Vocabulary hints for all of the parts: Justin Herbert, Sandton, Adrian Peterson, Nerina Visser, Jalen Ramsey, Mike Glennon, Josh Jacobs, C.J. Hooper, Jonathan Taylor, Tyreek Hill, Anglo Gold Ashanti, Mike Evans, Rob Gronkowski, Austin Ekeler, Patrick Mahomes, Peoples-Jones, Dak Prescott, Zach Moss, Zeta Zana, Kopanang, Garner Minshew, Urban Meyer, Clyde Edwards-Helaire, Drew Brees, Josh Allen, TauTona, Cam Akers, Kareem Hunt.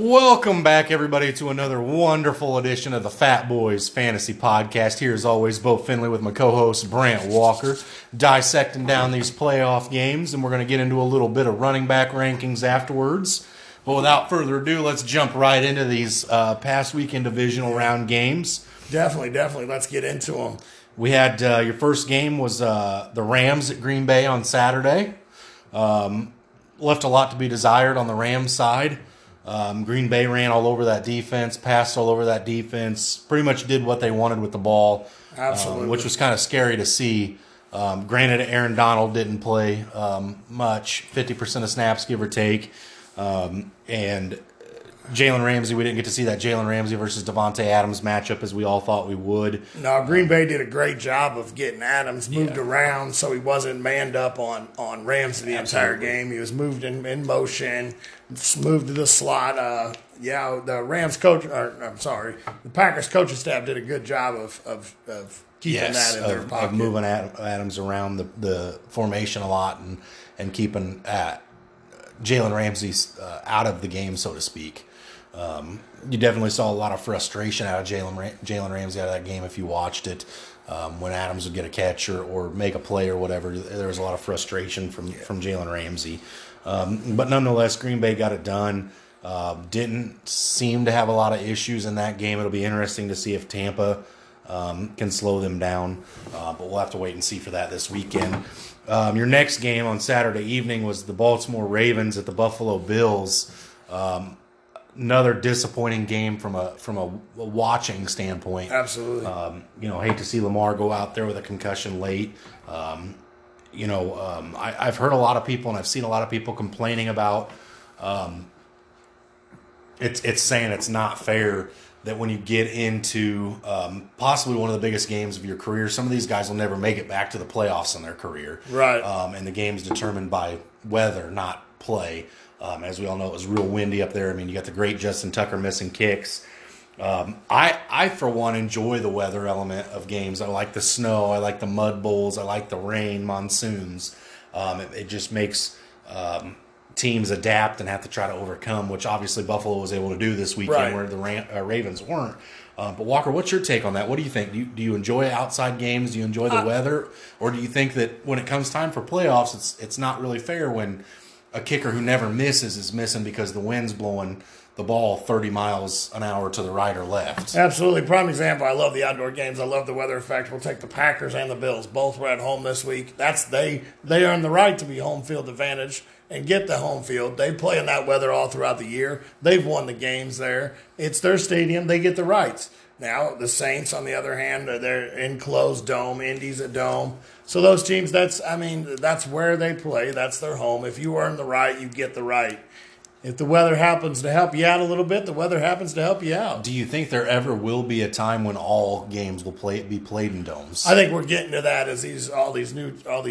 Welcome back, everybody, to another wonderful edition of the Fat Boys Fantasy Podcast. Here, as always, Bo Finley with my co-host, Brant Walker, dissecting down these playoff games, and we're going to get into a little bit of running back rankings afterwards. But without further ado, let's jump right into these past weekend divisional round games. Definitely. Let's get into them. We had your first game was the Rams at Green Bay on Saturday. Left a lot to be desired on the Rams side. Green Bay ran all over that defense, passed all over that defense, pretty much did what they wanted with the ball. Absolutely. Which was kind of scary to see. Granted, Aaron Donald didn't play much, 50% of snaps, give or take. And Jalen Ramsey, we didn't get to see that Jalen Ramsey versus Davante Adams matchup as we all thought we would. No, Green Bay did a great job of getting Adams moved around so he wasn't manned up on Ramsey the entire game. He was moved in motion, moved to the slot. The the Packers coaching staff did a good job of keeping that in their pocket. Of moving Adams around the formation a lot and keeping Jalen Ramsey's out of the game, so to speak. You definitely saw a lot of frustration out of Jalen Ramsey out of that game if you watched it. When Adams would get a catch or make a play or whatever, there was a lot of frustration from Jalen Ramsey. But nonetheless, Green Bay got it done. Didn't seem to have a lot of issues in that game. It'll be interesting to see if Tampa can slow them down. But we'll have to wait and see for that this weekend. Your next game on Saturday evening was the Baltimore Ravens at the Buffalo Bills. Another disappointing game from a watching standpoint. Absolutely. Hate to see Lamar go out there with a concussion late. I've heard a lot of people and I've seen a lot of people complaining about it's saying it's not fair that when you get into possibly one of the biggest games of your career, some of these guys will never make it back to the playoffs in their career. Right. And the game's determined by weather, not play. As we all know, it was real windy up there. I mean, you got the great Justin Tucker missing kicks. I for one, enjoy the weather element of games. I like the snow. I like the mud bowls. I like the rain, monsoons. It just makes teams adapt and have to try to overcome, which obviously Buffalo was able to do this weekend, right, where the Ravens weren't. But Walker, what's your take on that? What do you think? Do you enjoy outside games? Do you enjoy the weather? Or do you think that when it comes time for playoffs, it's not really fair when a kicker who never misses is missing because the wind's blowing the ball 30 miles an hour to the right or left? Absolutely. Prime example, I love the outdoor games. I love the weather effect. We'll take the Packers and the Bills. Both were at home this week. They earned the right to be home field advantage and get the home field. They play in that weather all throughout the year. They've won the games there. It's their stadium. They get the rights. Now, the Saints, on the other hand, they're enclosed dome. Indy's a dome. So those teams, that's where they play. That's their home. If you earn the right, you get the right. If the weather happens to help you out a little bit, the weather happens to help you out. Do you think there ever will be a time when all games will be played in domes? I think we're getting to that as all these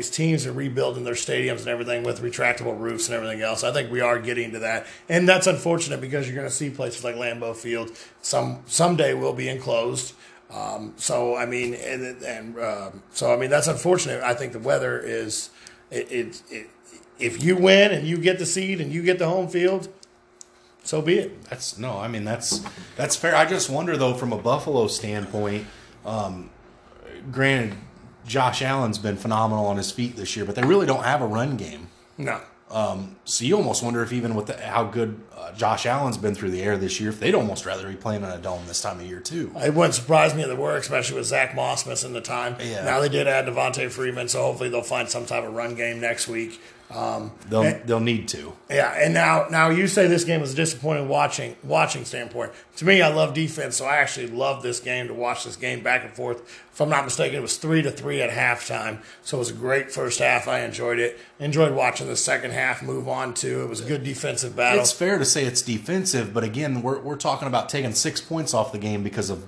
teams are rebuilding their stadiums and everything with retractable roofs and everything else. I think we are getting to that, and that's unfortunate because you're going to see places like Lambeau Field someday will be enclosed. That's unfortunate. I think the weather is it if you win and you get the seed and you get the home field, so be it. That's fair. I just wonder, though, from a Buffalo standpoint, granted, Josh Allen's been phenomenal on his feet this year, but they really don't have a run game. No. So you almost wonder if even with how good Josh Allen's been through the air this year, if they'd almost rather be playing in a dome this time of year too. It wouldn't surprise me if they were, especially with Zach Moss missing the time. Yeah. Now they did add Devontae Freeman, so hopefully they'll find some type of run game next week. They'll need to. Yeah, and now you say this game was a disappointing watching standpoint. To me, I love defense, so I actually love this game, to watch this game back and forth. If I'm not mistaken, it was 3-3 at halftime, so it was a great first half. I enjoyed it. Enjoyed watching the second half move on, too. It was a good defensive battle. It's fair to say it's defensive, but again, we're talking about taking 6 points off the game because of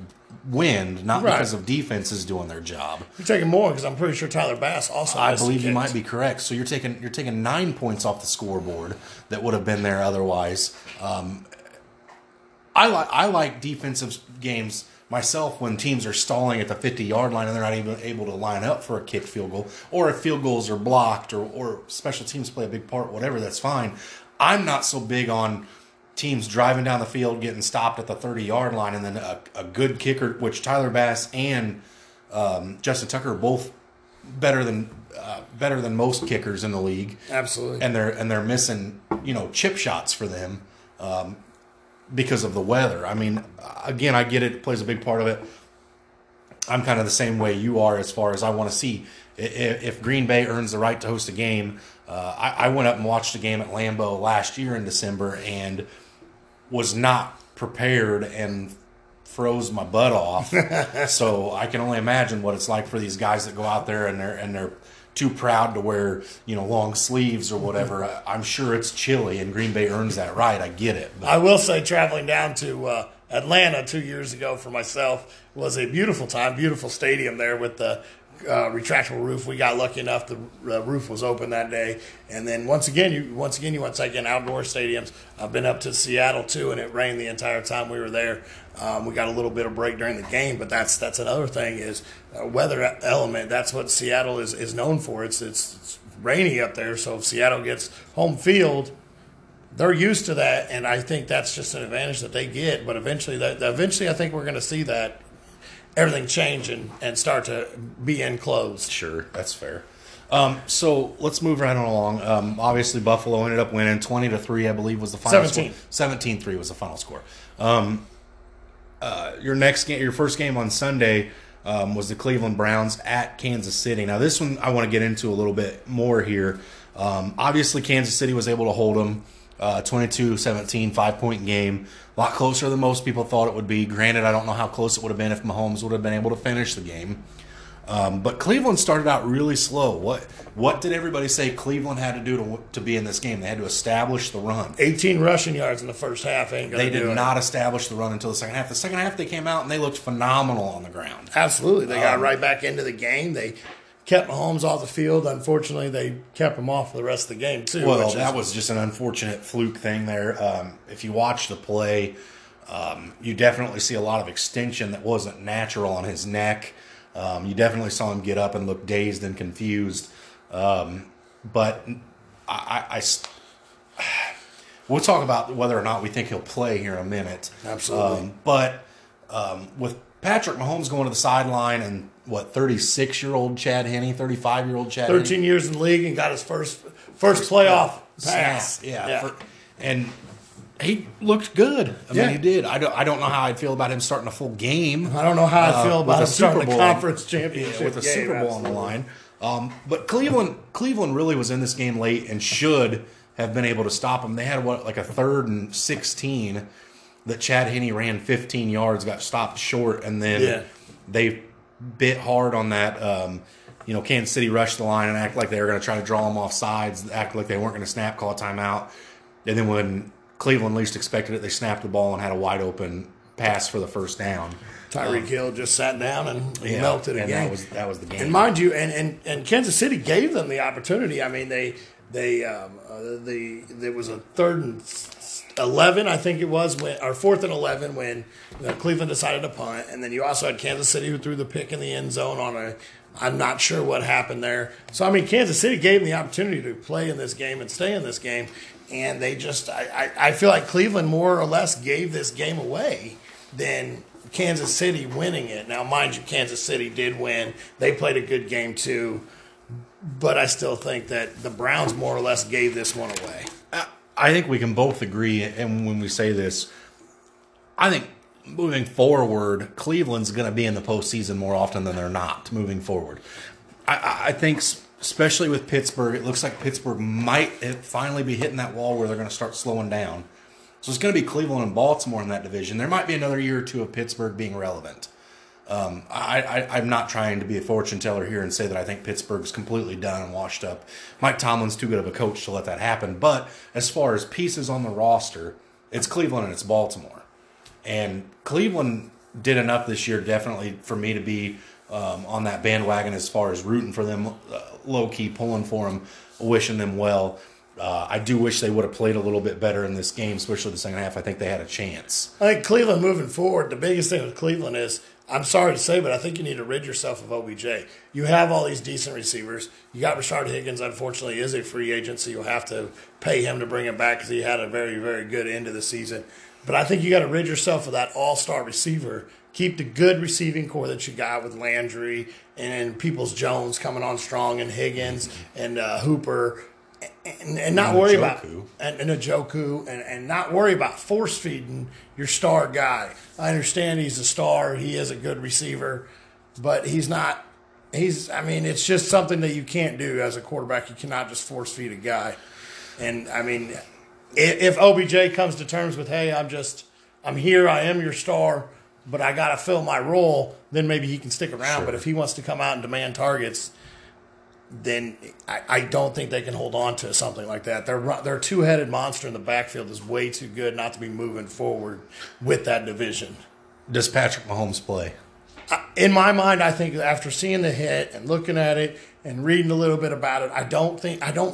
wind, not right, because of defenses doing their job. You're taking more because I'm pretty sure Tyler Bass also. I believe you might be correct. So you're taking 9 points off the scoreboard that would have been there otherwise. I like defensive games myself when teams are stalling at the 50-yard line and they're not even able to line up for a kick field goal, or if field goals are blocked or special teams play a big part, whatever, that's fine. I'm not so big on teams driving down the field, getting stopped at the 30-yard line, and then a good kicker, which Tyler Bass and Justin Tucker are both better than most kickers in the league. Absolutely. And they're missing, chip shots for them because of the weather. I mean, again, I get it. It plays a big part of it. I'm kind of the same way you are as far as I want to see if Green Bay earns the right to host a game. I went up and watched a game at Lambeau last year in December and was not prepared and froze my butt off. So I can only imagine what it's like for these guys that go out there and they're too proud to wear, long sleeves or whatever. I'm sure it's chilly and Green Bay earns that right. I get it. But I will say traveling down to Atlanta 2 years ago for myself was a beautiful time, beautiful stadium there with the retractable roof. We got lucky enough; the roof was open that day. And then once again you want to take in outdoor stadiums. I've been up to Seattle too, and it rained the entire time we were there. We got a little bit of break during the game, but that's another thing is weather element. That's what Seattle is known for. It's rainy up there, so if Seattle gets home field, they're used to that, and I think that's just an advantage that they get. But eventually, I think we're going to see that everything change and start to be enclosed. Sure, that's fair. So let's move right on along. Obviously, Buffalo ended up winning 20-3, I believe, was the final 17. Score. 17-3 was the final score. Your first game on Sunday was the Cleveland Browns at Kansas City. Now, this one I want to get into a little bit more here. Obviously, Kansas City was able to hold them. 22-17, 5-point game. A lot closer than most people thought it would be. Granted, I don't know how close it would have been if Mahomes would have been able to finish the game. But Cleveland started out really slow. What did everybody say Cleveland had to do to be in this game? They had to establish the run. 18 rushing yards in the first half. They did not establish the run until the second half. The second half, they came out and they looked phenomenal on the ground. Absolutely. They got right back into the game. They kept Mahomes off the field. Unfortunately, they kept him off for the rest of the game, too. Well, that was just an unfortunate fluke thing there. If you watch the play, you definitely see a lot of extension that wasn't natural on his neck. You definitely saw him get up and look dazed and confused. But we'll talk about whether or not we think he'll play here in a minute. Absolutely. With Patrick Mahomes going to the sideline and 36-year-old Chad Henne, 35-year-old Chad Henne. 13 years in the league and got his first playoff pass. Yeah. And he looked good. I mean, he did. I don't know how I'd feel about him starting a full game. I don't know how I'd feel about him starting a conference championship with a Super Bowl on the line. But Cleveland really was in this game late and should have been able to stop him. They had a 3rd and 16 that Chad Henne ran 15 yards, got stopped short, and then they bit hard on that. Kansas City rushed the line and act like they were going to try to draw them off sides, act like they weren't going to snap, call a timeout. And then when Cleveland least expected it, they snapped the ball and had a wide open pass for the first down. Tyreek Hill just sat down and melted again. That was the game. And mind you, and Kansas City gave them the opportunity. I mean, there was a 3rd and 11, I think it was, or 4th and 11 when Cleveland decided to punt, and then you also had Kansas City who threw the pick in the end zone on a. I'm not sure what happened there. So I mean, Kansas City gave them the opportunity to play in this game and stay in this game, and they just. I feel like Cleveland more or less gave this game away than Kansas City winning it. Now, mind you, Kansas City did win. They played a good game too. But I still think that the Browns more or less gave this one away. I think we can both agree, and when we say this, I think moving forward, Cleveland's going to be in the postseason more often than they're not moving forward. I think, especially with Pittsburgh, it looks like Pittsburgh might finally be hitting that wall where they're going to start slowing down. So it's going to be Cleveland and Baltimore in that division. There might be another year or two of Pittsburgh being relevant. I'm not trying to be a fortune teller here and say that I think Pittsburgh's completely done and washed up. Mike Tomlin's too good of a coach to let that happen. But as far as pieces on the roster, it's Cleveland and it's Baltimore. And Cleveland did enough this year definitely for me to be on that bandwagon as far as rooting for them, low-key pulling for them, wishing them well. I do wish they would have played a little bit better in this game, especially the second half. I think they had a chance. I think Cleveland moving forward, the biggest thing with Cleveland is I'm sorry to say, but I think you need to rid yourself of OBJ. You have all these decent receivers. You got Rashard Higgins, unfortunately, is a free agent, so you'll have to pay him to bring him back because he had a very, very good end of the season. But I think you got to rid yourself of that all-star receiver. Keep the good receiving core that you got with Landry and Peoples-Jones coming on strong and Higgins and Hooper. And not worry about Njoku and not worry about force feeding your star guy. I understand he's a star. He is a good receiver, but it's just something that you can't do as a quarterback. You cannot just force feed a guy. And I mean, if OBJ comes to terms with, hey, I'm here. I am your star, but I got to fill my role. Then maybe he can stick around. Sure. But if he wants to come out and demand targets, then I don't think they can hold on to something like that. Their two-headed monster in the backfield is way too good not to be moving forward with that division. Does Patrick Mahomes play? In my mind, I think after seeing the hit and looking at it and reading a little bit about it, I don't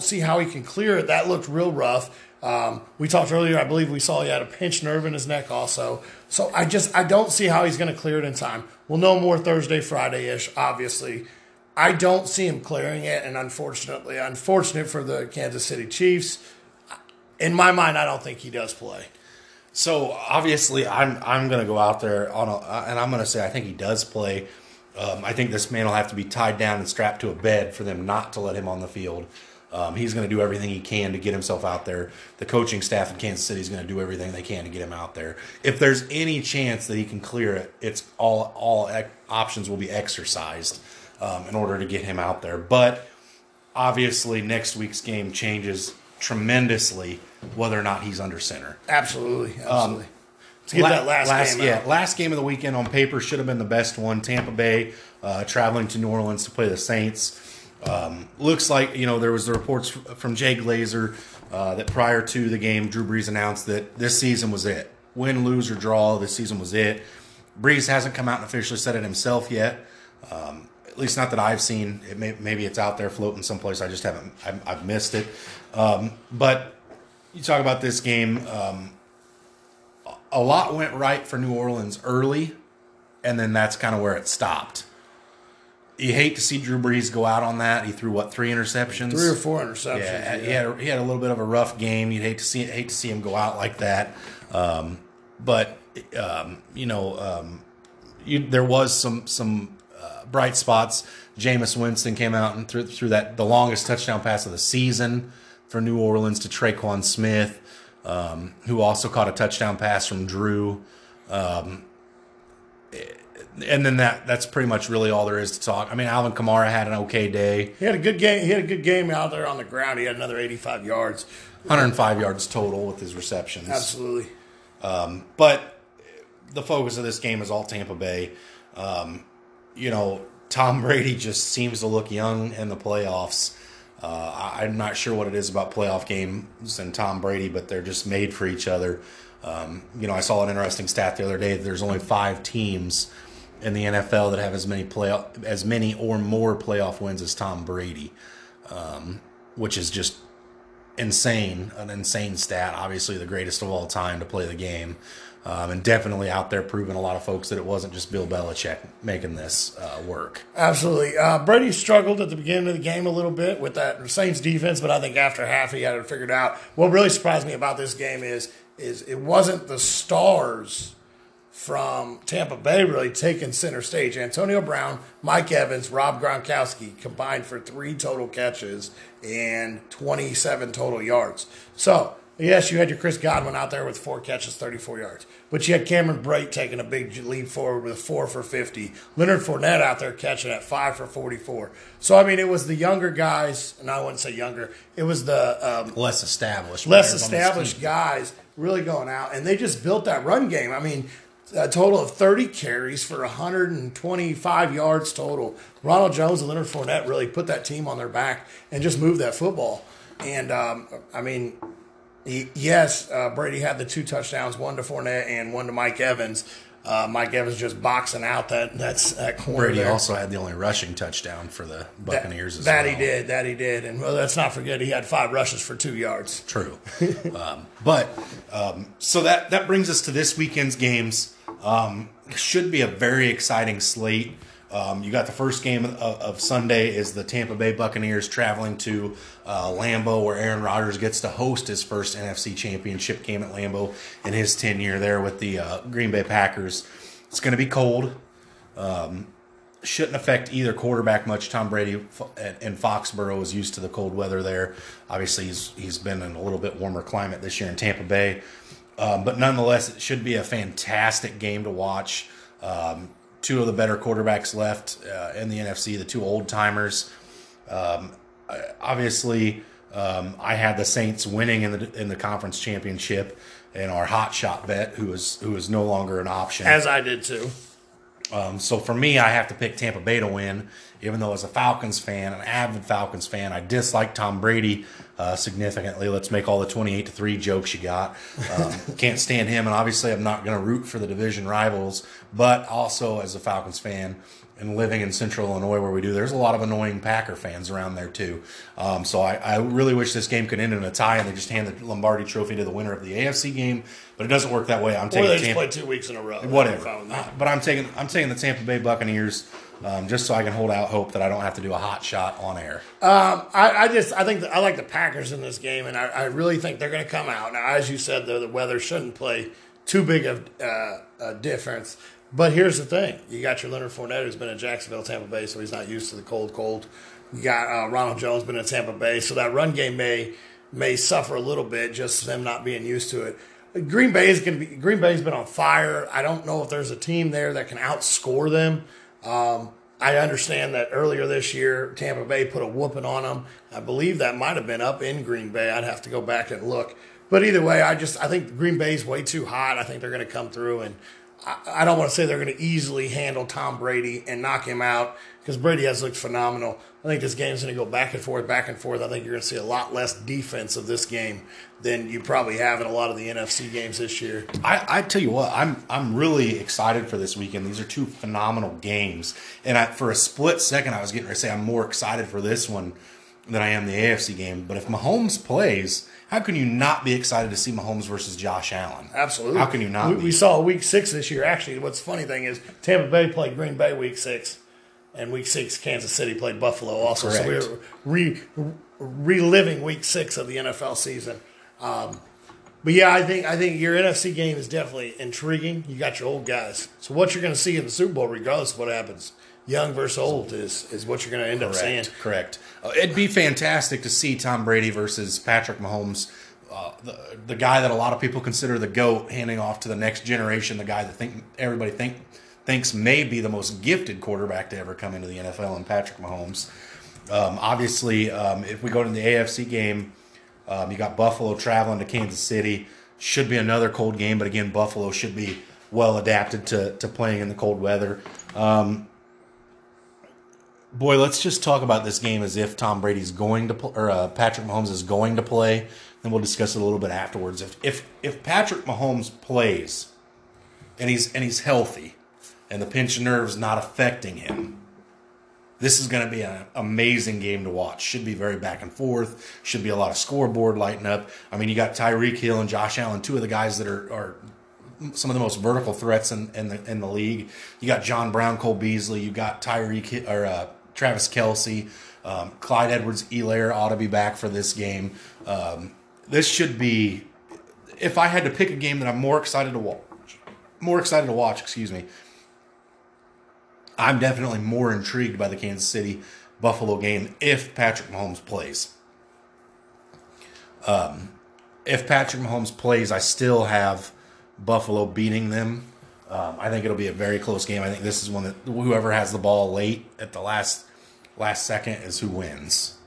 see how he can clear it. That looked real rough. We talked earlier, I believe we saw he had a pinched nerve in his neck also. So I don't see how he's going to clear it in time. We'll know more Thursday, Friday-ish, obviously. I don't see him clearing it, and unfortunate for the Kansas City Chiefs. In my mind, I don't think he does play. So obviously, I'm going to go out there and I'm going to say I think he does play. I think this man will have to be tied down and strapped to a bed for them not to let him on the field. He's going to do everything he can to get himself out there. The coaching staff in Kansas City is going to do everything they can to get him out there. If there's any chance that he can clear it, it's all options will be exercised. In order to get him out there. But obviously next week's game changes tremendously whether or not he's under center. Absolutely. To get that last game out. Last game of the weekend on paper should have been the best one. Tampa Bay traveling to New Orleans to play the Saints. Looks like, there was the reports from Jay Glazer that prior to the game, Drew Brees announced that this season was it. Win, lose, or draw, this season was it. Brees hasn't come out and officially said it himself yet. At least not that I've seen. It maybe it's out there floating someplace. I just haven't. I've missed it. But you talk about this game. A lot went right for New Orleans early, and then that's kind of where it stopped. You hate to see Drew Brees go out on that. He threw three interceptions, 3 or 4 interceptions. Yeah, he had a little bit of a rough game. You'd hate to see him go out like that. There was some. Bright spots. Jameis Winston came out and threw the longest touchdown pass of the season for New Orleans to Traquan Smith, who also caught a touchdown pass from Drew. And then that's pretty much really all there is to talk. I mean, Alvin Kamara had an okay day. He had a good game. He had a good game out there on the ground. He had another 85 yards, 105 yards total with his receptions. Absolutely. But the focus of this game is all Tampa Bay. Tom Brady just seems to look young in the playoffs. I'm not sure what it is about playoff games and Tom Brady, but they're just made for each other. I saw an interesting stat the other day that there's only 5 teams in the NFL that have as many or more playoff wins as Tom Brady, which is just an insane stat. Obviously, the greatest of all time to play the game. And definitely out there proving a lot of folks that it wasn't just Bill Belichick making this work. Absolutely. Brady struggled at the beginning of the game a little bit with that Saints defense, but I think after half he had it figured out. What really surprised me about this game is it wasn't the stars from Tampa Bay really taking center stage. Antonio Brown, Mike Evans, Rob Gronkowski combined for 3 total catches and 27 total yards. So, yes, you had your Chris Godwin out there with 4 catches, 34 yards. But you had Cameron Brate taking a big leap forward with 4 for 50. Leonard Fournette out there catching at 5 for 44. So, I mean, it was the younger guys, and I wouldn't say younger. It was the less established guys really going out. And they just built that run game. I mean, a total of 30 carries for 125 yards total. Ronald Jones and Leonard Fournette really put that team on their back and just moved that football. And, Brady had the 2 touchdowns, 1 to Fournette and 1 to Mike Evans. Mike Evans just boxing out that corner. Brady also had the only rushing touchdown for the Buccaneers as well. That he did. And let's not forget he had 5 rushes for 2 yards. True. So that brings us to this weekend's games. should be a very exciting slate. You got the first game of Sunday is the Tampa Bay Buccaneers traveling to Lambeau, where Aaron Rodgers gets to host his first NFC Championship game at Lambeau in his tenure there with the Green Bay Packers. It's going to be cold. Shouldn't affect either quarterback much. Tom Brady in Foxborough is used to the cold weather there. Obviously, he's been in a little bit warmer climate this year in Tampa Bay. But nonetheless, it should be a fantastic game to watch. Two of the better quarterbacks left in the NFC, the two old-timers. I had the Saints winning in the conference championship in our hot shot bet, who is no longer an option. As I did, too. So for me, I have to pick Tampa Bay to win, even though as a Falcons fan, an avid Falcons fan, I dislike Tom Brady significantly. Let's make all the 28-3 jokes you got. Can't stand him, and obviously I'm not going to root for the division rivals, but also as a Falcons fan and living in Central Illinois where we do, there's a lot of annoying Packer fans around there too. So I really wish this game could end in a tie and they just hand the Lombardi Trophy to the winner of the AFC game, but it doesn't work that way. I'm taking they just play 2 weeks in a row. Whatever. But I'm taking the Tampa Bay Buccaneers just so I can hold out hope that I don't have to do a hot shot on air. I like the Packers in this game, and I really think they're going to come out. Now, as you said, though, the weather shouldn't play too big of a difference. But here's the thing. You got your Leonard Fournette, who's been in Jacksonville, Tampa Bay, so he's not used to the cold. You got Ronald Jones been in Tampa Bay, so that run game may suffer a little bit, just them not being used to it. Green Bay's been on fire. I don't know if there's a team there that can outscore them. I understand that earlier this year, Tampa Bay put a whooping on them. I believe that might have been up in Green Bay. I'd have to go back and look. But either way, I think Green Bay's way too hot. I think they're going to come through, and I don't want to say they're going to easily handle Tom Brady and knock him out because Brady has looked phenomenal. I think this game's going to go back and forth. I think you're going to see a lot less defense of this game than you probably have in a lot of the NFC games this year. I tell you what, I'm really excited for this weekend. These are two phenomenal games. And for a split second, I was getting ready to say I'm more excited for this one than I am the AFC game. But if Mahomes plays, how can you not be excited to see Mahomes versus Josh Allen? Absolutely. How can you not be? We saw Week 6 this year. Actually, what's the funny thing is Tampa Bay played Green Bay Week 6, and Week 6 Kansas City played Buffalo also. Correct. So we were reliving Week 6 of the NFL season. But, yeah, I think your NFC game is definitely intriguing. You got your old guys. So what you're going to see in the Super Bowl, regardless of what happens, young versus old is what you're going to end up saying. Correct. It'd be fantastic to see Tom Brady versus Patrick Mahomes, the guy that a lot of people consider the GOAT, handing off to the next generation, the guy that everybody thinks may be the most gifted quarterback to ever come into the NFL, and Patrick Mahomes. If we go to the AFC game, you got Buffalo traveling to Kansas City. Should be another cold game, but again, Buffalo should be well adapted to playing in the cold weather. Boy, let's just talk about this game as if Tom Brady's going to play, or Patrick Mahomes is going to play. Then we'll discuss it a little bit afterwards. If Patrick Mahomes plays, and he's healthy, and the pinched nerve's not affecting him, this is going to be an amazing game to watch. Should be very back and forth. Should be a lot of scoreboard lighting up. I mean, you got Tyreek Hill and Josh Allen, two of the guys that are some of the most vertical threats in the league. You got John Brown, Cole Beasley. You got Tyreek or Travis Kelce, Clyde Edwards-Helaire ought to be back for this game. This should be, if I had to pick a game that I'm more excited to watch, I'm definitely more intrigued by the Kansas City-Buffalo game if Patrick Mahomes plays. If Patrick Mahomes plays, I still have Buffalo beating them. I think it'll be a very close game. I think this is one that whoever has the ball late at the last second is who wins.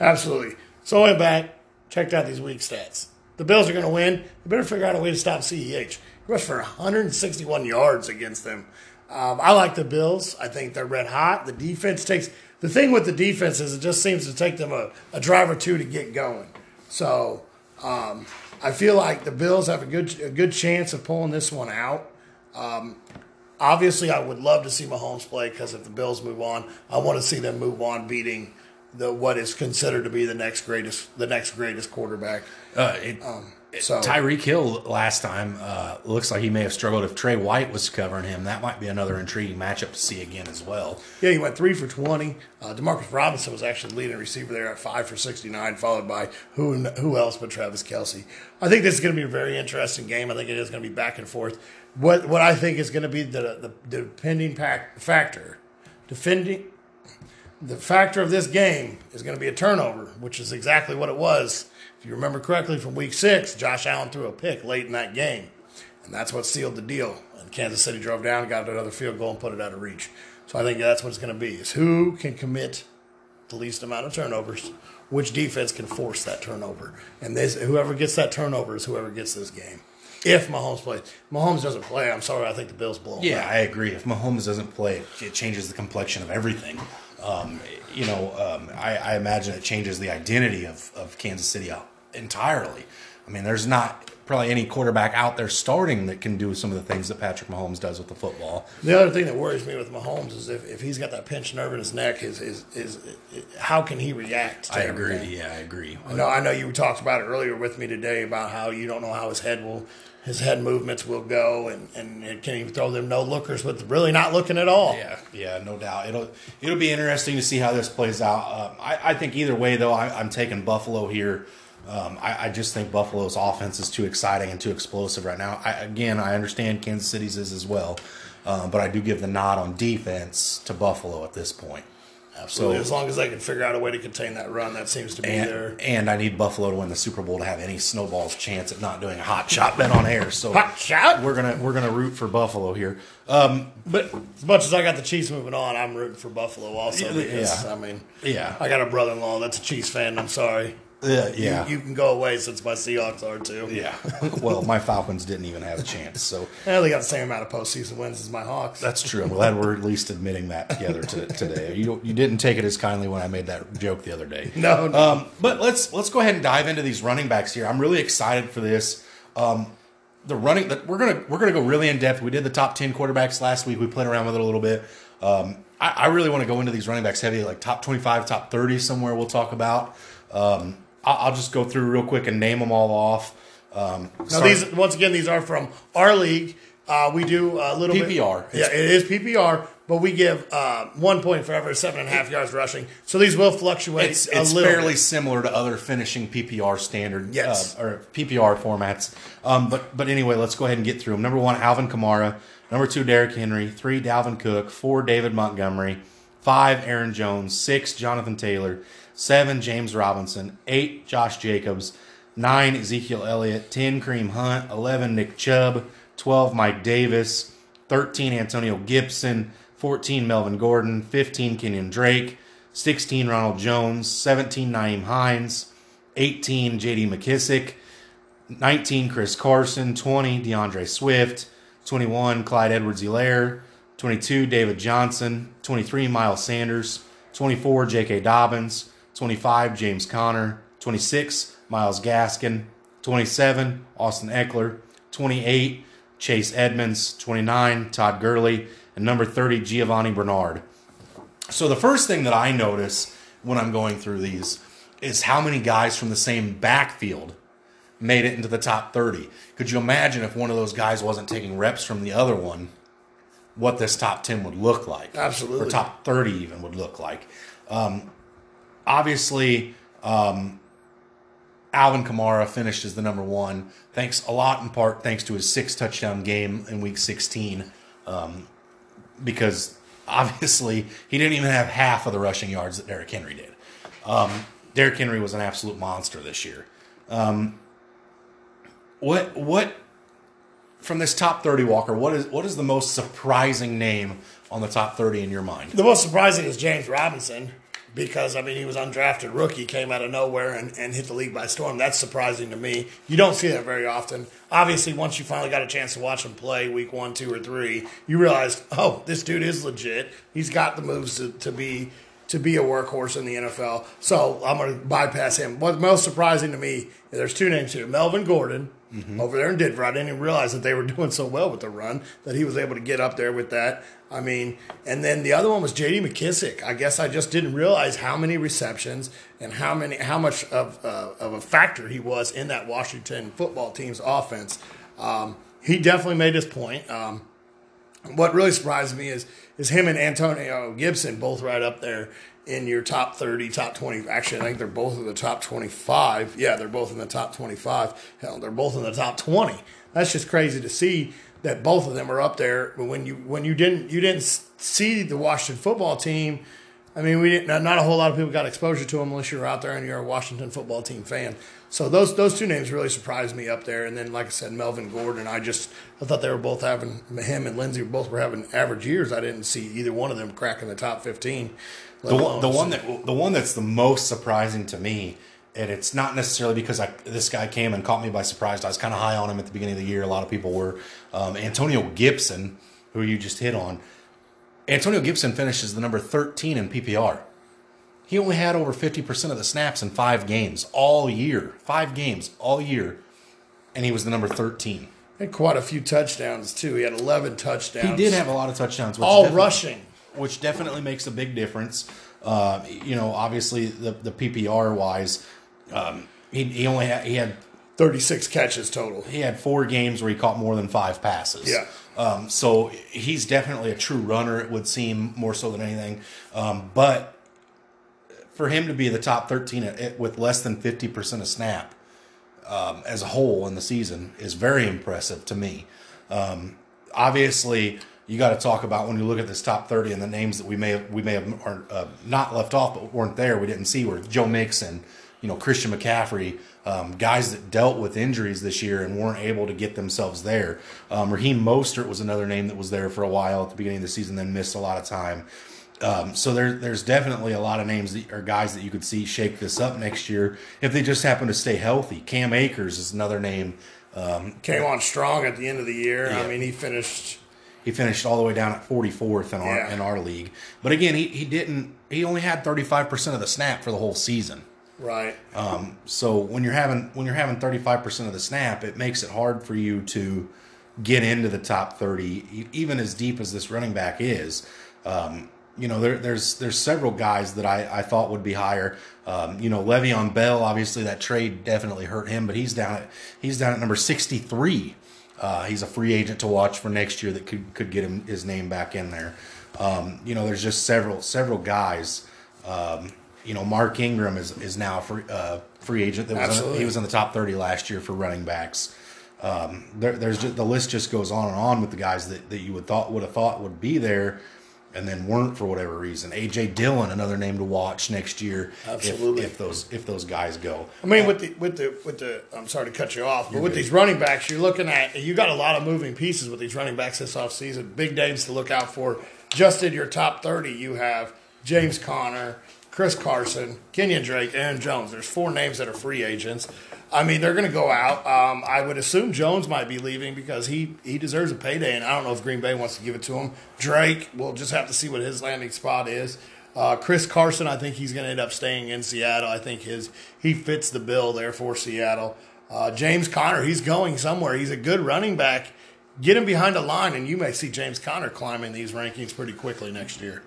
Absolutely. So I went back, checked out these week stats. The Bills are going to win. You better figure out a way to stop CEH. He rushed for 161 yards against them. I like the Bills. I think they're red hot. The defense takes – the thing with the defense is it just seems to take them a drive or two to get going. So I feel like the Bills have a good chance of pulling this one out. Obviously, I would love to see Mahomes play because if the Bills move on, I want to see them move on beating what is considered to be the next greatest quarterback. So Tyreek Hill last time looks like he may have struggled if Trey White was covering him. That might be another intriguing matchup to see again as well. Yeah, he went 3 for 20. Demarcus Robinson was actually the leading receiver there at 5 for 69, followed by who else but Travis Kelce. I think this is going to be a very interesting game. I think it is going to be back and forth. What I think is going to be the factor of this game is going to be a turnover, which is exactly what it was. If you remember correctly from week 6, Josh Allen threw a pick late in that game, and that's what sealed the deal. And Kansas City drove down, got another field goal, and put it out of reach. So I think that's what it's going to be, is who can commit the least amount of turnovers, which defense can force that turnover. And whoever gets that turnover is whoever gets this game. If Mahomes plays. Mahomes doesn't play, I'm sorry, I think the Bills blow him out. I agree. If Mahomes doesn't play, it changes the complexion of everything. I imagine it changes the identity of Kansas City entirely. I mean, there's not probably any quarterback out there starting that can do some of the things that Patrick Mahomes does with the football. The other thing that worries me with Mahomes is if he's got that pinched nerve in his neck, how can he react to everything? I agree. I know you talked about it earlier with me today about how you don't know how his head movements will go, and it can't even throw them no-lookers with really not looking at all. Yeah, no doubt. It'll be interesting to see how this plays out. I think either way, though, I'm taking Buffalo here. I just think Buffalo's offense is too exciting and too explosive right now. I understand Kansas City's is as well, but I do give the nod on defense to Buffalo at this point. Absolutely. So, as long as they can figure out a way to contain that run, that seems to be there. And I need Buffalo to win the Super Bowl to have any snowball's chance at not doing a hot shot bet on air. So hot shot. We're gonna root for Buffalo here. But as much as I got the Chiefs moving on, I'm rooting for Buffalo also. Because, yeah. I got a brother-in-law that's a Chiefs fan. I'm sorry. Yeah. You can go away since my Seahawks are too. Yeah. Well, my Falcons didn't even have a chance. So yeah, they got the same amount of postseason wins as my Hawks. That's true. I'm glad we're at least admitting that together today. You didn't take it as kindly when I made that joke the other day. No. But let's go ahead and dive into these running backs here. I'm really excited for this. We're gonna go really in depth. We did the top 10 quarterbacks last week. We played around with it a little bit. I really want to go into these running backs heavy, like top 25, top 30 somewhere. We'll talk about. I'll just go through real quick and name them all off. These are from our league. We do a little PPR. Bit. Yeah, it is PPR, but we give 1 point for every 7.5 yards rushing. So these will fluctuate a little. It's fairly similar to other finishing PPR standard or PPR formats. But anyway, let's go ahead and get through them. Number 1, Alvin Kamara. Number 2, Derrick Henry. 3, Dalvin Cook. 4, David Montgomery. 5, Aaron Jones. 6, Jonathan Taylor. 7, James Robinson. 8, Josh Jacobs. 9, Ezekiel Elliott. 10, Kareem Hunt. 11, Nick Chubb. 12, Mike Davis. 13, Antonio Gibson. 14, Melvin Gordon. 15, Kenyon Drake. 16, Ronald Jones. 17, Nyheim Hines. 18, J.D. McKissick. 19, Chris Carson. 20, DeAndre Swift. 21, Clyde Edwards-Helaire. 22, David Johnson. 23, Miles Sanders. 24, J.K. Dobbins. 25, James Conner. 26, Myles Gaskin. 27, Austin Ekeler. 28, Chase Edmonds. 29, Todd Gurley. And number 30, Giovanni Bernard. So the first thing that I notice when I'm going through these is how many guys from the same backfield made it into the top 30. Could you imagine if one of those guys wasn't taking reps from the other one, what this top 10 would look like? Absolutely. Or top 30 even would look like. Obviously, Alvin Kamara finished as the number 1. Thanks a lot, in part, thanks to his 6-touchdown game in Week 16, because obviously he didn't even have half of the rushing yards that Derrick Henry did. Derrick Henry was an absolute monster this year. What from this top 30, Walker? What is the most surprising name on the top 30 in your mind? The most surprising is James Robinson. Because, he was undrafted rookie, came out of nowhere and hit the league by storm. That's surprising to me. You don't see that very often. Obviously, once you finally got a chance to watch him play week 1, 2, or 3, you realize, oh, this dude is legit. He's got the moves to be a workhorse in the NFL. So I'm going to bypass him. What's most surprising to me, there's 2 names here. Melvin Gordon, over there in Denver. I didn't even realize that they were doing so well with the run that he was able to get up there with that. I mean, and then the other one was J.D. McKissick. I guess I just didn't realize how many receptions and how much of a factor he was in that Washington football team's offense. He definitely made his point. What really surprised me is him and Antonio Gibson both right up there in your top 30, top 20. Actually, I think they're both in the top 25. Yeah, they're both in the top 25. Hell, they're both in the top 20. That's just crazy to see that both of them are up there. But when you didn't see the Washington football team, I mean, we didn't. Not a whole lot of people got exposure to them unless you were out there and you're a Washington football team fan. So those two names really surprised me up there. And then, like I said, Melvin Gordon. I thought they were both having, him and Lindsey both were having average years. I didn't see either one of them cracking the top 15. The one that's the most surprising to me, and it's not necessarily because this guy came and caught me by surprise. I was kind of high on him at the beginning of the year. A lot of people were. Antonio Gibson, who you just hit on. Antonio Gibson finishes the number 13 in PPR. He only had over 50% of the snaps in 5 games all year. 5 games all year, and he was the number 13. Had quite a few touchdowns, too. He had 11 touchdowns. He did have a lot of touchdowns. All rushing. Which definitely makes a big difference. Obviously, the PPR-wise, he had 36 catches total. He had 4 games where he caught more than 5 passes. Yeah. So he's definitely a true runner, it would seem, more so than anything. But for him to be the top 13 with less than 50% of snap as a whole in the season is very impressive to me. Obviously, you got to talk about when you look at this top 30 and the names that we may have not left off but weren't there, we didn't see, were Joe Mixon, Christian McCaffrey, guys that dealt with injuries this year and weren't able to get themselves there. Raheem Mostert was another name that was there for a while at the beginning of the season, then missed a lot of time. So there's definitely a lot of names that are guys that you could see shake this up next year if they just happen to stay healthy. Cam Akers is another name. Came on strong at the end of the year. Yeah. I mean, he finished all the way down at 44th in our league. But again, he only had 35% of the snap for the whole season. Right. So when you're having 35% of the snap, it makes it hard for you to get into the top 30, even as deep as this running back is. There's several guys that I thought would be higher. Le'Veon Bell, obviously that trade definitely hurt him, but he's down at number 63. He's a free agent to watch for next year that could get his name back in there. There's just several guys. Mark Ingram is now a free agent. He was in the top 30 last year for running backs. The list just goes on and on with the guys that you would have thought would be there and then weren't for whatever reason. A.J. Dillon, another name to watch next year. Absolutely. If those guys go. I mean, with the I'm sorry to cut you off, but with these running backs, you're looking at, you got a lot of moving pieces with these running backs this offseason. Big names to look out for. Just in your top 30, you have James Conner, Chris Carson, Kenyon Drake, Aaron Jones. There's 4 names that are free agents. I mean, they're going to go out. I would assume Jones might be leaving because he deserves a payday, and I don't know if Green Bay wants to give it to him. Drake, we'll just have to see what his landing spot is. Chris Carson, I think he's going to end up staying in Seattle. I think he fits the bill there for Seattle. James Conner, he's going somewhere. He's a good running back. Get him behind the line, and you may see James Conner climbing these rankings pretty quickly next year.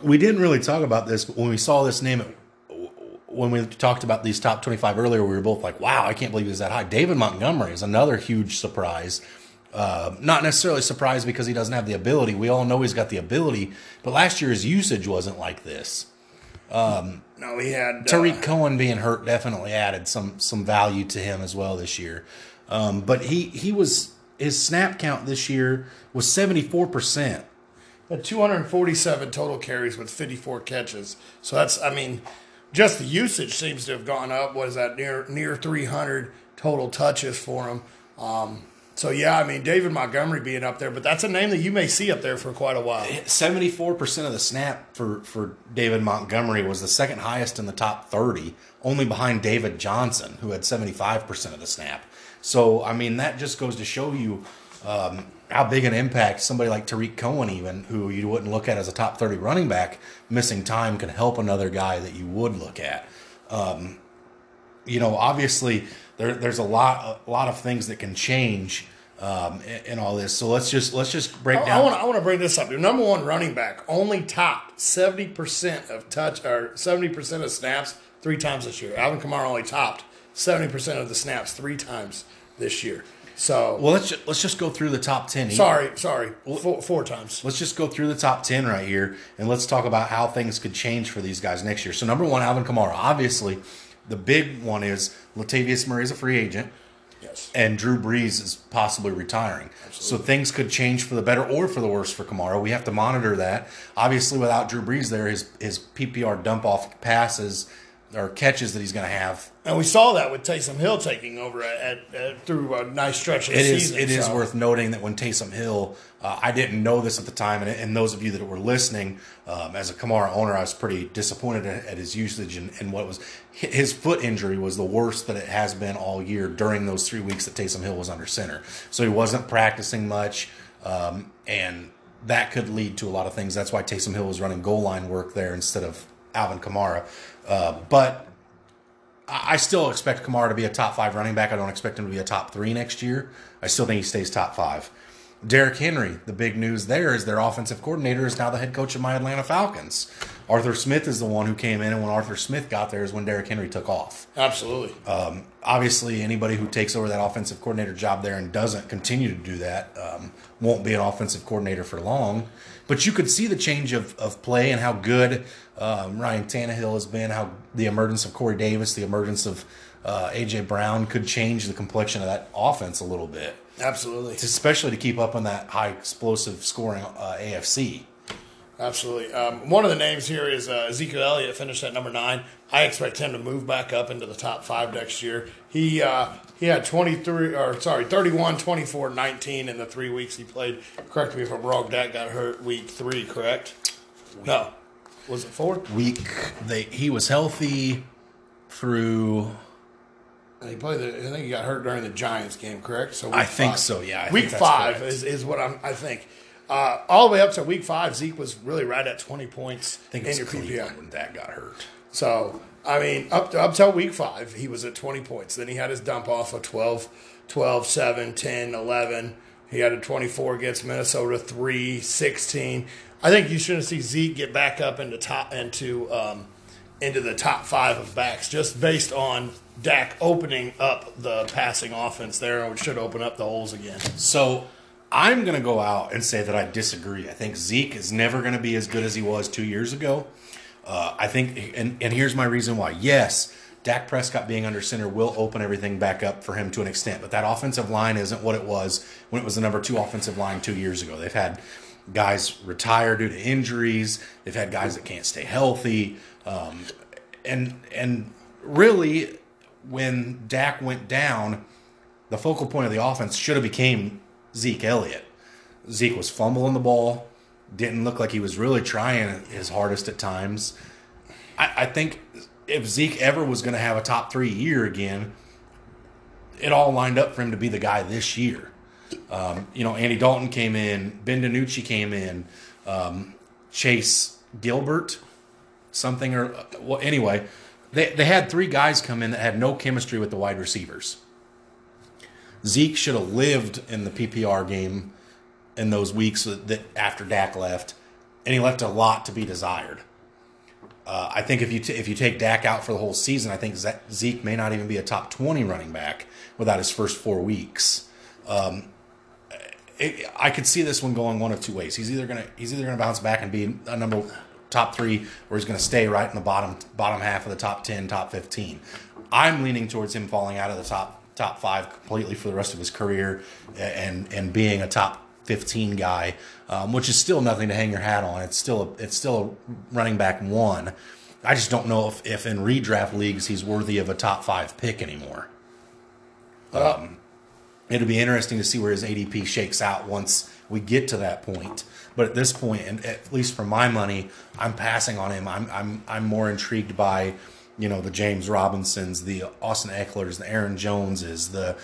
We didn't really talk about this, but when we saw this name, when we talked about these top 25 earlier, we were both like, wow, I can't believe he's that high. David Montgomery is another huge surprise. Not necessarily surprised because he doesn't have the ability. We all know he's got the ability, but last year his usage wasn't like this. No, he had... Tariq Cohen being hurt definitely added some value to him as well this year. But he was... His snap count this year was 74%. At 247 total carries with 54 catches. So that's, I mean, just the usage seems to have gone up. What is that, near 300 total touches for him? David Montgomery being up there, but that's a name that you may see up there for quite a while. 74% of the snap for David Montgomery was the second highest in the top 30, only behind David Johnson, who had 75% of the snap. So, I mean, that just goes to show you how big an impact somebody like Tariq Cohen, even, who you wouldn't look at as a top 30 running back, missing time can help another guy that you would look at. Obviously there's a lot of things that can change in all this. So let's just break down. I want to bring this up. Your number one running back only topped 70% of touch or 70% of snaps 3 times this year. Alvin Kamara only topped 70% of the snaps 3 times this year. So well, let's just go through the top 10. Sorry, 4 times. Let's just go through the top 10 right here, and let's talk about how things could change for these guys next year. So number one, Alvin Kamara. Obviously, the big one is Latavius Murray is a free agent. Yes. And Drew Brees is possibly retiring. Absolutely. So things could change for the better or for the worse for Kamara. We have to monitor that. Obviously, without Drew Brees there, his PPR dump-off passes or catches that he's going to have. And we saw that with Taysom Hill taking over through a nice stretch of the season. It is worth noting that when Taysom Hill, I didn't know this at the time, and those of you that were listening, as a Kamara owner, I was pretty disappointed at his usage and what was. His foot injury was the worst that it has been all year during those 3 weeks that Taysom Hill was under center. So he wasn't practicing much, and that could lead to a lot of things. That's why Taysom Hill was running goal line work there instead of Alvin Kamara. But I still expect Kamara to be a top 5 running back. I don't expect him to be a top 3 next year. I still think he stays top 5. Derrick Henry, the big news there is their offensive coordinator is now the head coach of my Atlanta Falcons. Arthur Smith is the one who came in, and when Arthur Smith got there is when Derrick Henry took off. Absolutely. Obviously, anybody who takes over that offensive coordinator job there and doesn't continue to do that won't be an offensive coordinator for long. But you could see the change of play and how good Ryan Tannehill has been, how the emergence of Corey Davis, the emergence of A.J. Brown could change the complexion of that offense a little bit. Absolutely. Especially to keep up on that high explosive scoring AFC. Absolutely. One of the names here is Ezekiel Elliott finished at number 9. I expect him to move back up into the top 5 next year. He had 31, 24, 19 in the 3 weeks he played. Correct me if I'm wrong, Dak got hurt week 3, correct? No. Was it 4? He was healthy through... I think he got hurt during the Giants game, correct? So I think so, yeah. Week 5 is what I think. All the way up to week 5, Zeke was really right at 20 points in your PPR when Dak got hurt. So, I mean, up till week 5, he was at 20 points. Then he had his dump off of 12, 7, 10, 11. He had a 24 against Minnesota, 3, 16. I think you should see Zeke get back up into the top 5 of backs just based on Dak opening up the passing offense there, which should open up the holes again. So I'm going to go out and say that I disagree. I think Zeke is never going to be as good as he was 2 years ago. I think, and here's my reason why. Yes, Dak Prescott being under center will open everything back up for him to an extent, but that offensive line isn't what it was when it was the number 2 offensive line 2 years ago. They've had guys retire due to injuries. They've had guys that can't stay healthy. And really, when Dak went down, the focal point of the offense should have became Zeke Elliott. Zeke was fumbling the ball, didn't look like he was really trying his hardest at times. I think if Zeke ever was going to have a top 3 year again, it all lined up for him to be the guy this year. Andy Dalton came in, Ben DiNucci came in, Chase Gilbert, they had 3 guys come in that had no chemistry with the wide receivers. Zeke should have lived in the PPR game in those weeks that after Dak left, and he left a lot to be desired. I think if you take Dak out for the whole season, I think Zeke may not even be a top 20 running back without his first 4 weeks. I could see this one going one of 2 ways. He's either gonna bounce back and be a top 3, or he's going to stay right in the bottom half of the top 10, top 15. I'm leaning towards him falling out of the top 5 completely for the rest of his career and being a top 15 guy, which is still nothing to hang your hat on. It's still a running back 1. I just don't know if in redraft leagues he's worthy of a top 5 pick anymore. It'll be interesting to see where his ADP shakes out once we get to that point. But at this point, and at least for my money, I'm passing on him. I'm more intrigued by, the James Robinsons, the Austin Ekelers, the Aaron Joneses, the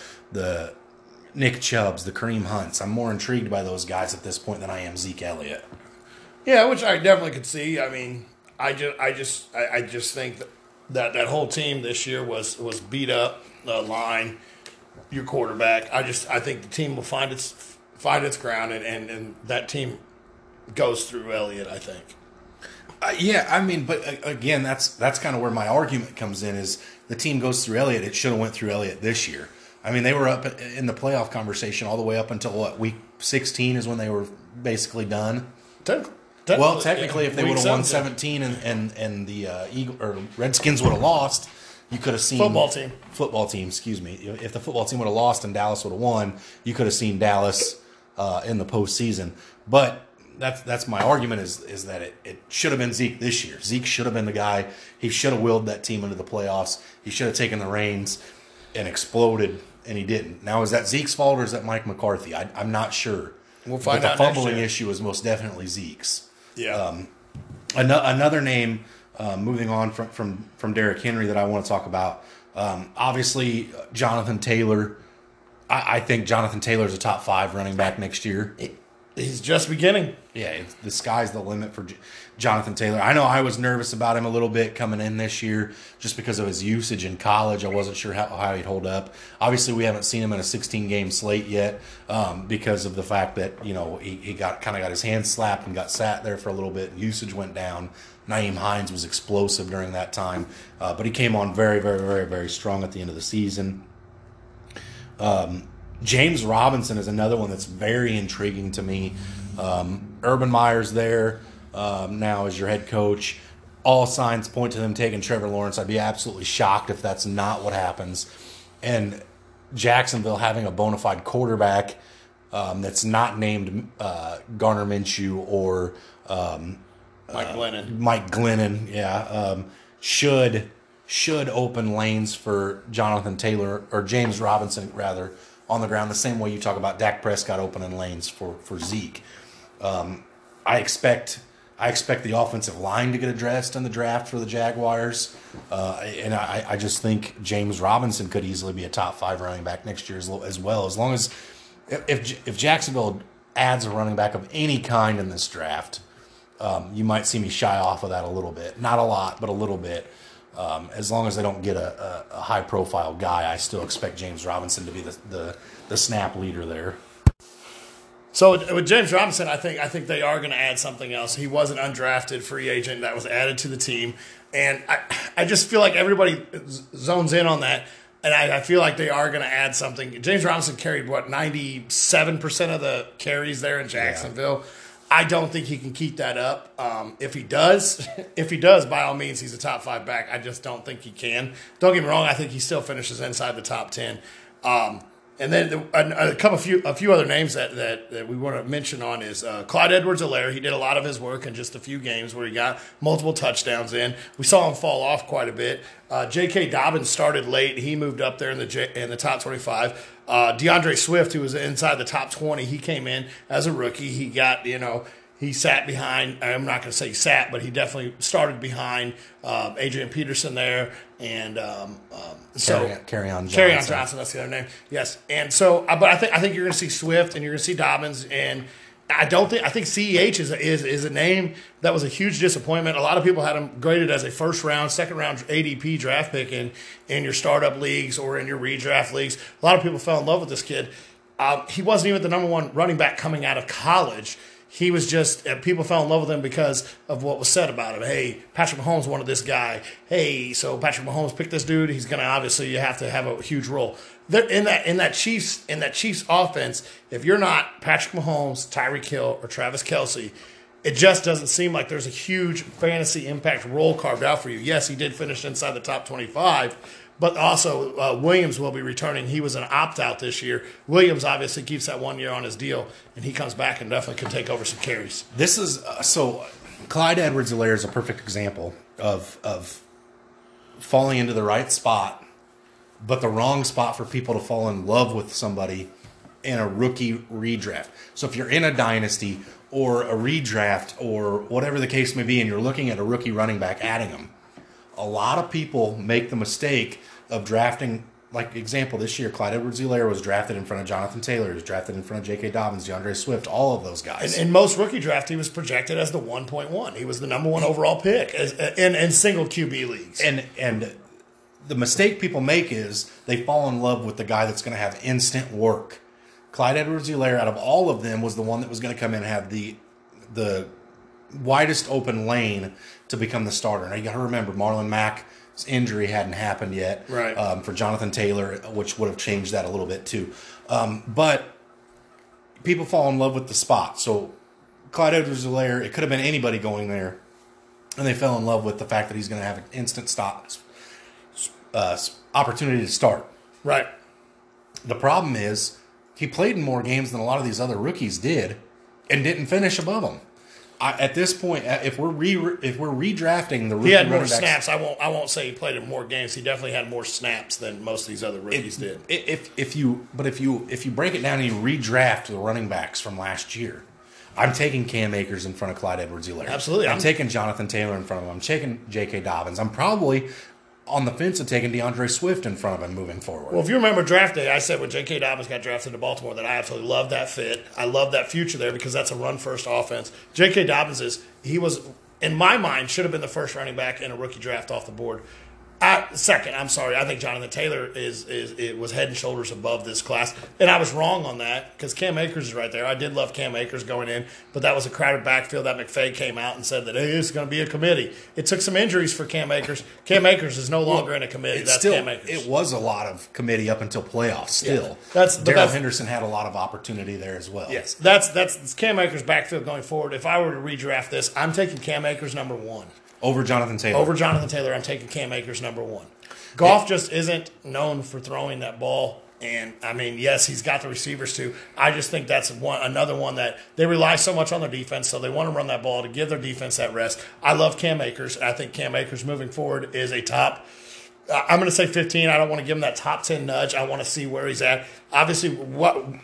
Nick Chubbs, the Kareem Hunts. I'm more intrigued by those guys at this point than I am Zeke Elliott. Yeah, which I definitely could see. I mean, I just think that that whole team this year was beat up, line, your quarterback. I think the team will find its ground, and that team goes through Elliott, I think. Yeah, I mean, but again, that's kind of where my argument comes in, is the team goes through Elliott. It should have went through Elliott this year. I mean, they were up in the playoff conversation all the way up until, what, week 16 is when they were basically done? Technically, if they would have won 17 and the Redskins would have lost, you could have seen... Football team, excuse me. If the football team would have lost and Dallas would have won, you could have seen Dallas in the postseason. But... That's my argument is that it should have been Zeke this year. Zeke should have been the guy. He should have willed that team into the playoffs. He should have taken the reins and exploded, and he didn't. Now, is that Zeke's fault or is that Mike McCarthy? I'm not sure. We'll find out. But the fumbling issue is most definitely Zeke's. Yeah. Another name, moving on from Derrick Henry, that I want to talk about. Obviously, Jonathan Taylor. I think Jonathan Taylor is a top 5 running back next year. He's just beginning. Yeah, the sky's the limit for Jonathan Taylor. I know I was nervous about him a little bit coming in this year just because of his usage in college. I wasn't sure how he'd hold up. Obviously, we haven't seen him in a 16-game slate yet because of the fact that, you know, he got his hand slapped and got sat there for a little bit. Usage went down. Nyheim Hines was explosive during that time. But he came on very, very, very, very strong at the end of the season. James Robinson is another one that's very intriguing to me. Urban Meyer's there now as your head coach. All signs point to them taking Trevor Lawrence. I'd be absolutely shocked if that's not what happens. And Jacksonville having a bona fide quarterback that's not named Garner Minshew or Mike Glennon, yeah, should open lanes for Jonathan Taylor, or James Robinson, rather, on the ground, the same way you talk about Dak Prescott opening lanes for Zeke. I expect the offensive line to get addressed in the draft for the Jaguars, and I just think James Robinson could easily be a top 5 running back next year as well. As long as if Jacksonville adds a running back of any kind in this draft, you might see me shy off of that a little bit. Not a lot, but a little bit. As long as they don't get a high-profile guy, I still expect James Robinson to be the snap leader there. So with James Robinson, I think they are going to add something else. He was an undrafted free agent that was added to the team, and I just feel like everybody zones in on that, and I feel like they are going to add something. James Robinson carried, 97% of the carries there in Jacksonville. Yeah. I don't think he can keep that up. If he does, by all means, he's a top 5 back. I just don't think he can. Don't get me wrong. I think he still finishes inside the top 10. And then a few other names that we want to mention on is Clyde Edwards-Helaire. He did a lot of his work in just a few games where he got multiple touchdowns in. We saw him fall off quite a bit. J.K. Dobbins started late. He moved up there in the top 25. DeAndre Swift, who was inside the top 20, he came in as a rookie. He got, he sat behind. I'm not going to say sat, but he definitely started behind Adrian Peterson there, and Kerryon Johnson. That's the other name. Yes, and so, but I think you're going to see Swift and you're going to see Dobbins, and I think CEH is a name that was a huge disappointment. A lot of people had him graded as a first round, second round ADP draft pick in your startup leagues or in your redraft leagues. A lot of people fell in love with this kid. He wasn't even the number 1 running back coming out of college. He was just, people fell in love with him because of what was said about him. Hey, Patrick Mahomes wanted this guy. Hey, so Patrick Mahomes picked this dude. He's going to, obviously, you have to have a huge role. In that Chiefs offense, if you're not Patrick Mahomes, Tyreek Hill, or Travis Kelce, it just doesn't seem like there's a huge fantasy impact role carved out for you. Yes, he did finish inside the top 25, but also Williams will be returning. He was an opt-out this year. Williams obviously keeps that 1 year on his deal, and he comes back and definitely can take over some carries. This is so Clyde Edwards-Helaire is a perfect example of falling into the right spot, but the wrong spot for people to fall in love with somebody in a rookie redraft. So if you're in a dynasty or a redraft or whatever the case may be, and you're looking at a rookie running back, adding them, a lot of people make the mistake of drafting like example this year, Clyde Edwards-Helaire was drafted in front of Jonathan Taylor. He was drafted in front of J.K. Dobbins, DeAndre Swift, all of those guys. In most rookie draft, he was projected as the 1.1. He was the number one overall pick in single QB leagues. And the mistake people make is they fall in love with the guy that's going to have instant work. Clyde Edwards-Helaire, out of all of them, was the one that was going to come in and have the widest open lane to become the starter. Now you got to remember, Marlon Mack. Injury hadn't happened yet, right? For Jonathan Taylor, which would have changed that a little bit too. But people fall in love with the spot. So Clyde Edwards-Helaire, it could have been anybody going there, and they fell in love with the fact that he's going to have an instant opportunity to start. Right. The problem is he played in more games than a lot of these other rookies did, and didn't finish above them. At this point, if we're redrafting the rookie, he had more snaps. I won't say he played in more games. He definitely had more snaps than most of these other rookies did. If you break it down and you redraft the running backs from last year, I'm taking Cam Akers in front of Clyde Edwards-Helaire. Absolutely, I'm taking Jonathan Taylor in front of him. I'm taking J.K. Dobbins. I'm probably on the fence of taking DeAndre Swift in front of him moving forward. Well, if you remember draft day, I said when J.K. Dobbins got drafted to Baltimore that I absolutely love that fit. I love that future there because that's a run-first offense. J.K. Dobbins was, in my mind, should have been the first running back in a rookie draft off the board. I think Jonathan Taylor was head and shoulders above this class. And I was wrong on that because Cam Akers is right there. I did love Cam Akers going in, but that was a crowded backfield that McVay came out and said that it's going to be a committee. It took some injuries for Cam Akers. Cam Akers is no longer in a committee. That's still, Cam Akers. It was a lot of committee up until playoffs still. Yeah, Darrell Henderson had a lot of opportunity there as well. Yes, that's Cam Akers' backfield going forward. If I were to redraft this, I'm taking Cam Akers number one. Over Jonathan Taylor, I'm taking Cam Akers number one. Goff just isn't known for throwing that ball. And, I mean, yes, he's got the receivers too. I just think that's another one that they rely so much on their defense, so they want to run that ball to give their defense that rest. I love Cam Akers. I think Cam Akers moving forward is a top – I'm going to say 15. I don't want to give him that top 10 nudge. I want to see where he's at. Obviously,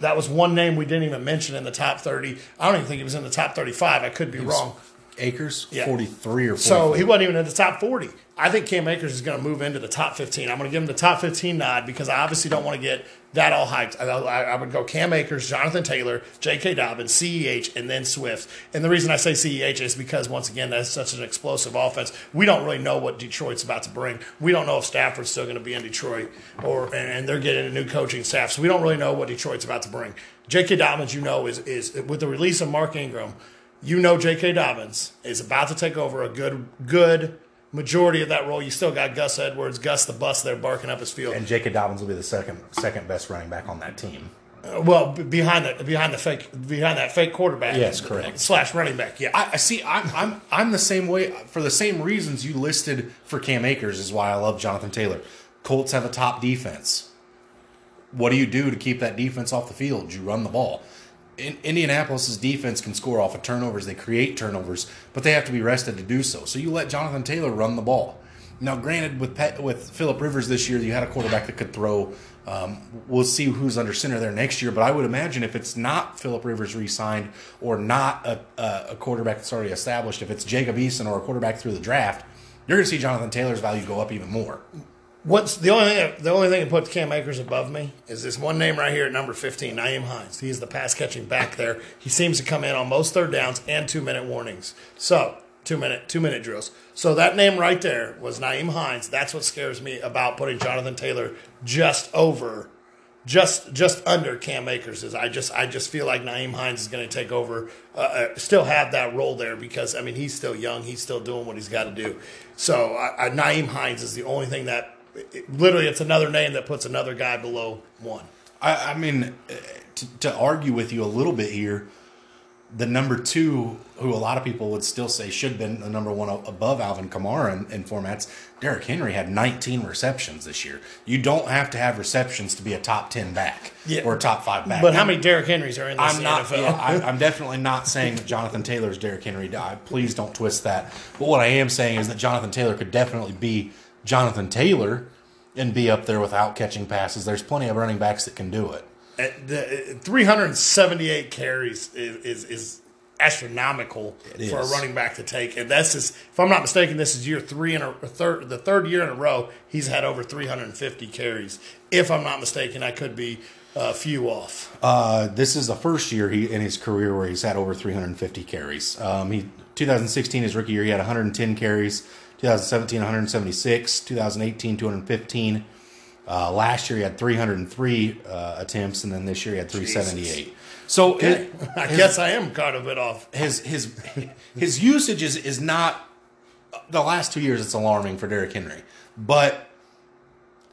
that was one name we didn't even mention in the top 30. I don't even think he was in the top 35. I could be wrong. Akers, yeah. 43 or 44. So he wasn't even in the top 40. I think Cam Akers is going to move into the top 15. I'm going to give him the top 15 nod because I obviously don't want to get that all hyped. I would go Cam Akers, Jonathan Taylor, J.K. Dobbins, CEH, and then Swift. And the reason I say CEH is because, once again, that's such an explosive offense. We don't really know what Detroit's about to bring. We don't know if Stafford's still going to be in Detroit and they're getting a new coaching staff. So we don't really know what Detroit's about to bring. J.K. Dobbins, is with the release of Mark Ingram, J.K. Dobbins is about to take over a good majority of that role. You still got Gus Edwards, Gus the Bus there barking up his field. And J.K. Dobbins will be the second best running back on that team. Well, behind that fake quarterback. Yes, correct. / running back. Yeah, I see. I'm the same way for the same reasons you listed for Cam Akers is why I love Jonathan Taylor. Colts have a top defense. What do you do to keep that defense off the field? You run the ball. Indianapolis' defense can score off of turnovers. They create turnovers, but they have to be rested to do so. So you let Jonathan Taylor run the ball. Now, granted, with Phillip Rivers this year, you had a quarterback that could throw. We'll see who's under center there next year, but I would imagine if it's not Phillip Rivers re-signed or not a quarterback that's already established, if it's Jacob Eason or a quarterback through the draft, you're going to see Jonathan Taylor's value go up even more. What's the only thing that puts Cam Akers above me is this one name right here at number 15, Nyheim Hines. He's the pass catching back there. He seems to come in on most third downs and 2-minute warnings. So 2-minute drills. So that name right there was Nyheim Hines. That's what scares me about putting Jonathan Taylor just under Cam Akers. Is I just feel like Nyheim Hines is going to take over, still have that role there because I mean he's still young, he's still doing what he's got to do. So Nyheim Hines is the only thing that. Literally, it's another name that puts another guy below one. I mean, to argue with you a little bit here, the number two, who a lot of people would still say should have been the number one above Alvin Kamara in formats, Derrick Henry had 19 receptions this year. You don't have to have receptions to be a top 10 back or a top 5 back. But how many Derrick Henrys are in this NFL? Yeah, I'm definitely not saying that Jonathan Taylor's Derrick Henry died. Please don't twist that. But what I am saying is that Jonathan Taylor could definitely be Jonathan Taylor and be up there without catching passes. There's plenty of running backs that can do it. 378 carries is astronomical for a running back to take. And that's his, if I'm not mistaken, this is year three in a third, the third year in a row he's had over 350 carries. If I'm not mistaken, I could be a few off. This is the first year in his career where he's had over 350 carries. 2016, his rookie year, he had 110 carries. 2017, 176. 2018, 215. Last year he had 303 attempts, and then this year he had 378. Jesus. So okay. I guess I am kind of a bit off. His usage is not the last 2 years. It's alarming for Derrick Henry, but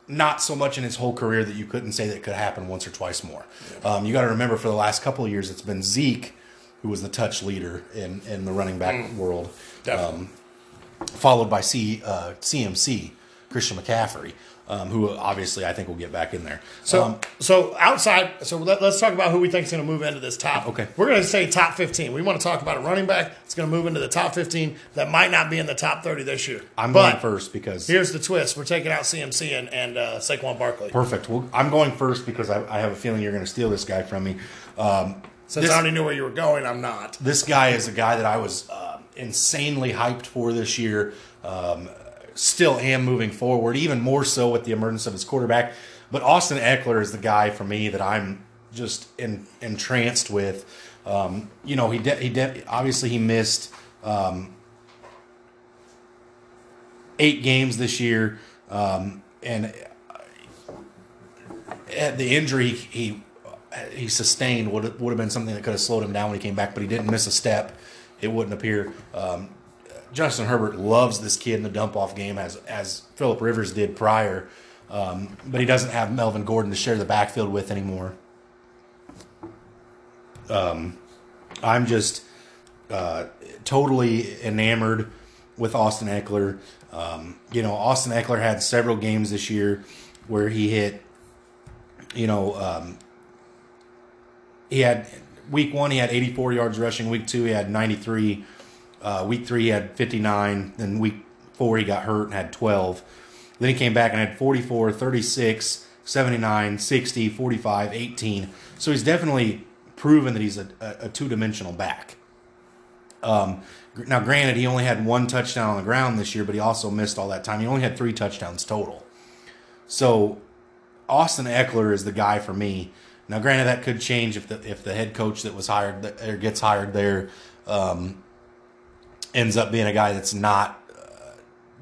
not so much in his whole career that you couldn't say that it could happen once or twice more. Yeah. You got to remember for the last couple of years it's been Zeke who was the touch leader in the running back world, followed by CMC, Christian McCaffrey. Who obviously I think will get back in there. So let's talk about who we think is going to move into this top. Okay. We're going to say top 15. We want to talk about a running back that's going to move into the top 15 that might not be in the top 30 this year. I'm going first because... Here's the twist. We're taking out CMC and Saquon Barkley. Perfect. Well, I'm going first because I have a feeling you're going to steal this guy from me. Since I already knew where you were going, I'm not. This guy is a guy that I was insanely hyped for this year. Still am moving forward, even more so with the emergence of his quarterback. But Austin Ekeler is the guy for me that I'm just entranced with. Obviously he missed 8 games this year, and the injury he sustained would have been something that could have slowed him down when he came back, but he didn't miss a step. It wouldn't appear. Justin Herbert loves this kid in the dump-off game as Phillip Rivers did prior, but he doesn't have Melvin Gordon to share the backfield with anymore. I'm just totally enamored with Austin Ekeler. Austin Ekeler had several games this year where he hit, he had week one, he had 84 yards rushing. Week two, he had 93. Week 3, he had 59. Then week 4, he got hurt and had 12. Then he came back and had 44, 36, 79, 60, 45, 18. So he's definitely proven that he's a two-dimensional back. Now, granted, he only had 1 touchdown on the ground this year, but he also missed all that time. He only had 3 touchdowns total. So Austin Ekeler is the guy for me. Now, granted, that could change if the head coach that was hired or gets hired there ends up being a guy that's not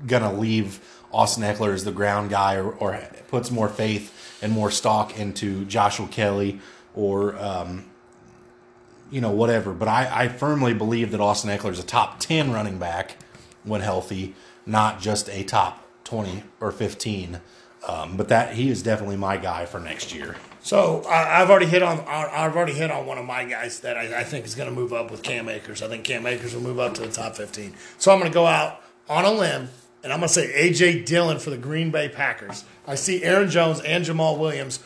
going to leave Austin Ekeler as the ground guy or puts more faith and more stock into Joshua Kelly or, whatever. But I firmly believe that Austin Ekeler is a top 10 running back when healthy, not just a top 20 or 15. But he is definitely my guy for next year. So I've already hit on one of my guys that I think is going to move up with Cam Akers. I think Cam Akers will move up to the top 15. So I'm going to go out on a limb, and I'm going to say A.J. Dillon for the Green Bay Packers. I see Aaron Jones and Jamal Williams.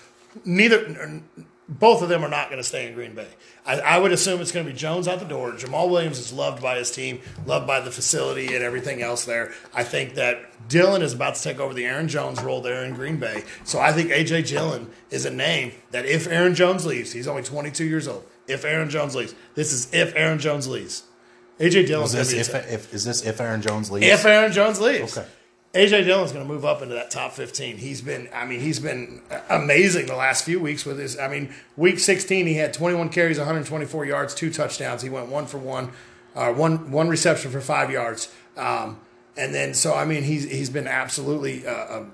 Both of them are not going to stay in Green Bay. I would assume it's going to be Jones out the door. Jamal Williams is loved by his team, loved by the facility and everything else there. I think that Dillon is about to take over the Aaron Jones role there in Green Bay. So I think A.J. Dillon is a name that if Aaron Jones leaves, he's only 22 years old. If Aaron Jones leaves. This is if Aaron Jones leaves. A.J. Dillon's going to be if Aaron Jones leaves? If Aaron Jones leaves. Okay. A.J. Dillon's going to move up into that top 15. He's been amazing the last few weeks with his. Week 16 he had 21 carries, 124 yards, 2 touchdowns. He went 1 for 1, one reception for 5 yards. And then he's been absolutely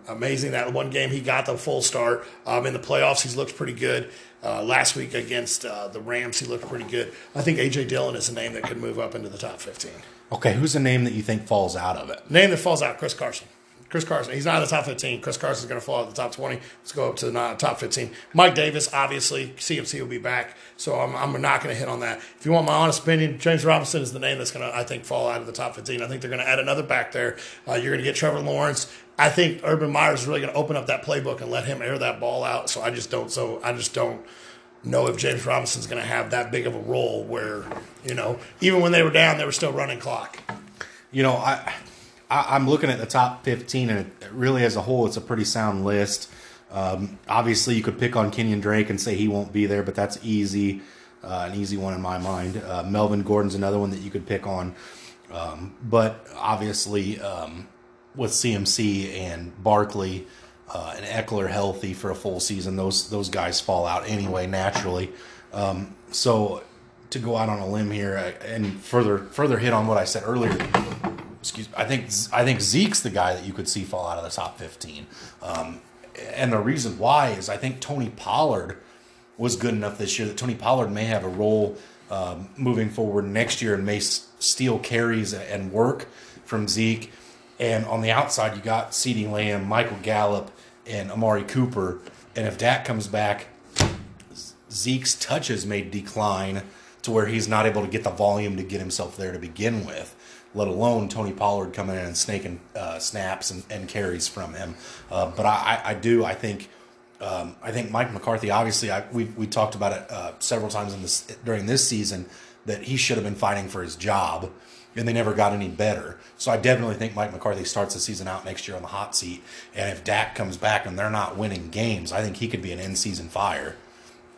amazing. That one game he got the full start. In the playoffs he's looked pretty good. Last week against the Rams he looked pretty good. I think A.J. Dillon is a name that could move up into the top 15. Okay, who's the name that you think falls out of it? Name that falls out, Chris Carson. Chris Carson, he's not in the top 15. Chris Carson's going to fall out of the top 20. Let's go up to the top 15. Mike Davis, obviously, CMC will be back, so I'm not going to hit on that. If you want my honest opinion, James Robinson is the name that's going to, I think, fall out of the top 15. I think they're going to add another back there. You're going to get Trevor Lawrence. I think Urban Meyer is really going to open up that playbook and let him air that ball out. So I just don't know if James Robinson's going to have that big of a role where, even when they were down, they were still running clock. I'm looking at the top 15, and it really as a whole, it's a pretty sound list. Obviously, you could pick on Kenyon Drake and say he won't be there, but that's easy. an easy one in my mind. Melvin Gordon's another one that you could pick on. But obviously, with CMC and Barkley and Ekeler healthy for a full season, those guys fall out anyway naturally. So to go out on a limb here and further hit on what I said earlier, I think Zeke's the guy that you could see fall out of the top 15. And the reason why is I think Tony Pollard was good enough this year that Tony Pollard may have a role moving forward next year and may steal carries and work from Zeke. And on the outside, you got CeeDee Lamb, Michael Gallup, and Amari Cooper. And if Dak comes back, Zeke's touches may decline to where he's not able to get the volume to get himself there to begin with, let alone Tony Pollard coming in and snaking snaps and carries from him. But I think Mike McCarthy, obviously, we talked about it several times during this season, that he should have been fighting for his job, and they never got any better. So I definitely think Mike McCarthy starts the season out next year on the hot seat, and if Dak comes back and they're not winning games, I think he could be an in-season fire.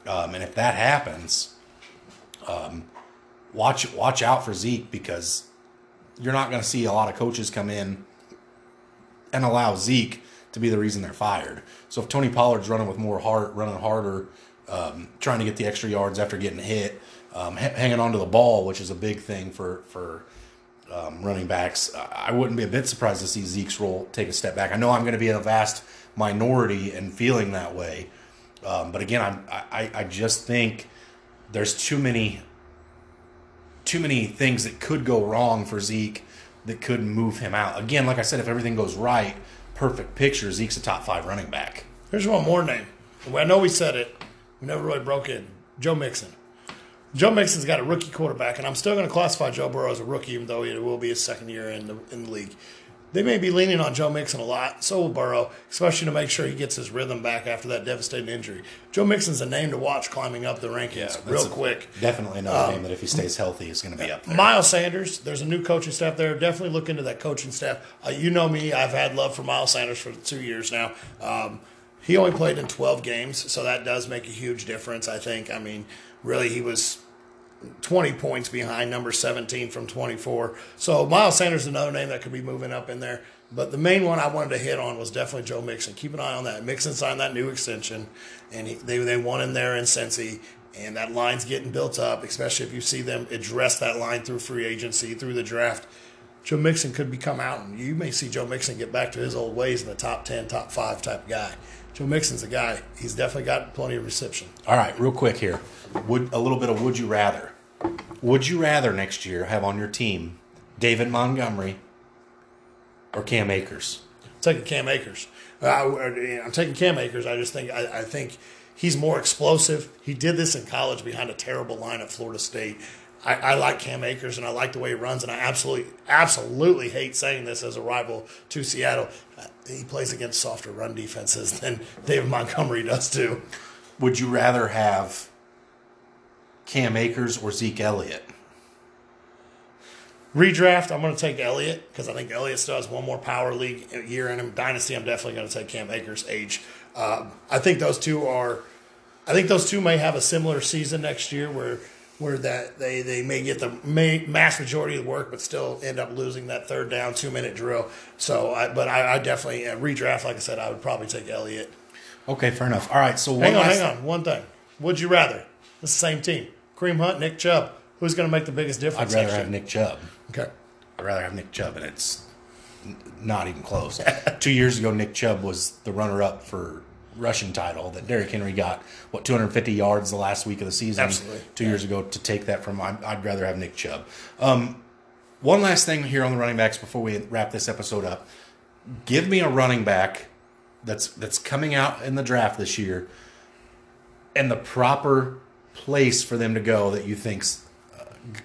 And if that happens, watch out for Zeke, because you're not going to see a lot of coaches come in and allow Zeke to be the reason they're fired. So if Tony Pollard's running with more heart, running harder, trying to get the extra yards after getting hit, hanging on to the ball, which is a big thing for running backs, I wouldn't be a bit surprised to see Zeke's role take a step back. I know I'm going to be in a vast minority and feeling that way. But again, I just think there's too many things that could go wrong for Zeke that could move him out. Again, like I said, if everything goes right, perfect picture, Zeke's a top 5 running back. Here's one more name. I know we said it. We never really broke in. Joe Mixon. Joe Mixon's got a rookie quarterback, and I'm still going to classify Joe Burrow as a rookie, even though it will be his second year in the league. They may be leaning on Joe Mixon a lot, so will Burrow, especially to make sure he gets his rhythm back after that devastating injury. Joe Mixon's a name to watch climbing up the rankings real quick. Definitely another name that if he stays healthy is going to be up there. Miles Sanders, there's a new coaching staff there. Definitely look into that coaching staff. You know me, I've had love for Miles Sanders for 2 years now. He only played in 12 games, so that does make a huge difference, I think. I mean, really he was 20 points behind number 17 from 24. So Miles Sanders is another name that could be moving up in there. But the main one I wanted to hit on was definitely Joe Mixon. Keep an eye on that. Mixon signed that new extension, and they won him there in Cincy. And that line's getting built up, especially if you see them address that line through free agency, through the draft. Joe Mixon could become out, and you may see Joe Mixon get back to his old ways in the top 10, top 5 type guy. Joe Mixon's a guy. He's definitely got plenty of reception. All right, real quick here. A little bit of would you rather. Would you rather next year have on your team David Montgomery or Cam Akers? I'm taking Cam Akers. I'm taking Cam Akers. I think he's more explosive. He did this in college behind a terrible line at Florida State. I like Cam Akers, and I like the way he runs, and I absolutely hate saying this as a rival to Seattle. He plays against softer run defenses than David Montgomery does too. Would you rather have Cam Akers or Zeke Elliott? Redraft, I'm going to take Elliott because I think Elliott still has one more power league year in him. Dynasty, I'm definitely going to take Cam Akers' age. I think those two may have a similar season next year where that they may get the mass majority of the work but still end up losing that third down 2-minute drill. So, I definitely redraft. Like I said, I would probably take Elliott. Okay, fair enough. All right, so hang on. One thing. Would you rather? It's the same team. Kareem Hunt, Nick Chubb. Who's going to make the biggest difference? I'd rather have Nick Chubb. Okay. I'd rather have Nick Chubb, and it's not even close. 2 years ago, Nick Chubb was the runner-up for rushing title that Derrick Henry got, 250 yards the last week of the season. Absolutely. 2 years ago to take that from him. I'd rather have Nick Chubb. One last thing here on the running backs before we wrap this episode up. Give me a running back that's coming out in the draft this year and the proper place for them to go that you think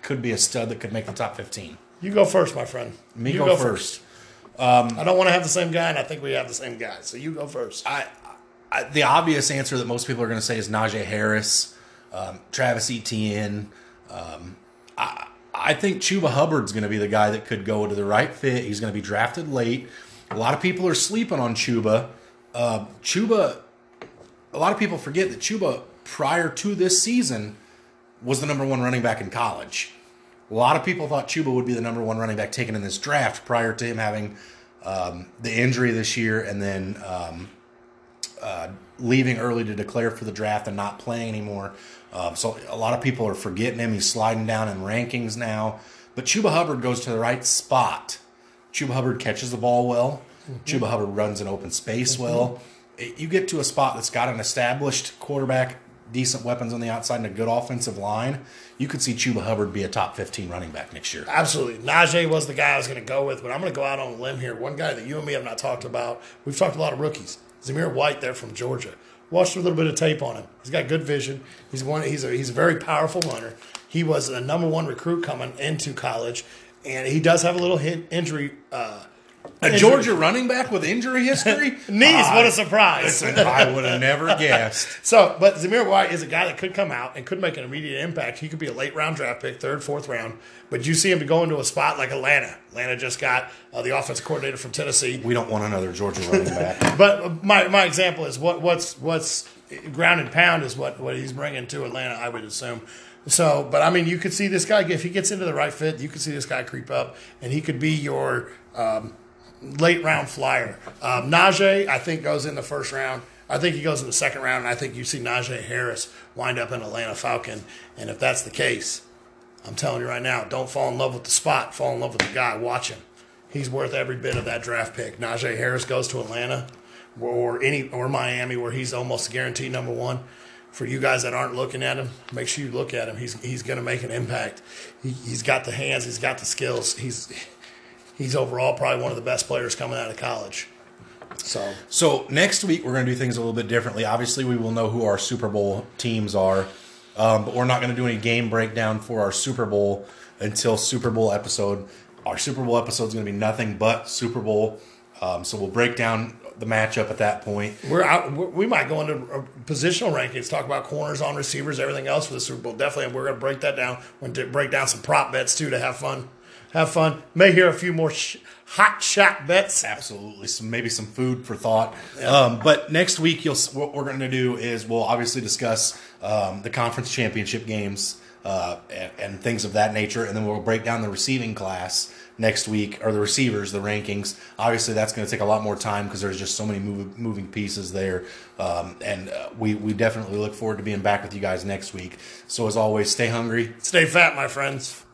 could be a stud that could make the top 15. You go first, my friend. Me go first. I don't want to have the same guy, and I think we have the same guy. So you go first. The obvious answer that most people are going to say is Najee Harris, Travis Etienne. I think Chuba Hubbard's going to be the guy that could go to the right fit. He's going to be drafted late. A lot of people are sleeping on Chuba. A lot of people forget that Chuba, prior to this season, was the number one running back in college. A lot of people thought Chuba would be the number one running back taken in this draft prior to him having the injury this year and then leaving early to declare for the draft and not playing anymore. So a lot of people are forgetting him. He's sliding down in rankings now. But Chuba Hubbard goes to the right spot. Chuba Hubbard catches the ball well. Mm-hmm. Chuba Hubbard runs in open space well. You get to a spot that's got an established quarterback, decent weapons on the outside, and a good offensive line, you could see Chuba Hubbard be a top 15 running back next year. Absolutely. Najee was the guy I was going to go with, but I'm going to go out on a limb here. One guy that you and me have not talked about, we've talked a lot of rookies, Zamir White there from Georgia. Watched a little bit of tape on him. He's got good vision. He's a very powerful runner. He was a number one recruit coming into college, and he does have a little injury Georgia running back with injury history? Knees, what a surprise. Listen, I would have never guessed. But Zamir White is a guy that could come out and could make an immediate impact. He could be a late-round draft pick, third, fourth round. But you see him go into a spot like Atlanta. Atlanta just got the offensive coordinator from Tennessee. We don't want another Georgia running back. But my example is what's ground and pound is what he's bringing to Atlanta, I would assume. So, but I mean, you could see this guy, if he gets into the right fit, you could see this guy creep up, and he could be your late round flyer. Najee, I think, goes in the first round. I think he goes in the second round, and I think you see Najee Harris wind up an Atlanta Falcon. And if that's the case, I'm telling you right now, don't fall in love with the spot. Fall in love with the guy. Watch him. He's worth every bit of that draft pick. Najee Harris goes to Atlanta or Miami, where he's almost guaranteed number one. For you guys that aren't looking at him, make sure you look at him. He's going to make an impact. He's got the hands. He's got the skills. He's overall probably one of the best players coming out of college. So next week we're going to do things a little bit differently. Obviously, we will know who our Super Bowl teams are, but we're not going to do any game breakdown for our Super Bowl until Super Bowl episode. Our Super Bowl episode is going to be nothing but Super Bowl, so we'll break down the matchup at that point. We might go into positional rankings, talk about corners on receivers, everything else for the Super Bowl. Definitely, we're going to break that down. We're going to break down some prop bets, too, to have fun. Have fun. May hear a few more hot shot bets. Absolutely. Maybe some food for thought. Yeah. But next week, what we're going to do is we'll obviously discuss the conference championship games and things of that nature. And then we'll break down the receiving class next week, or the receivers, the rankings. Obviously, that's going to take a lot more time because there's just so many moving pieces there. We definitely look forward to being back with you guys next week. So as always, stay hungry. Stay fat, my friends.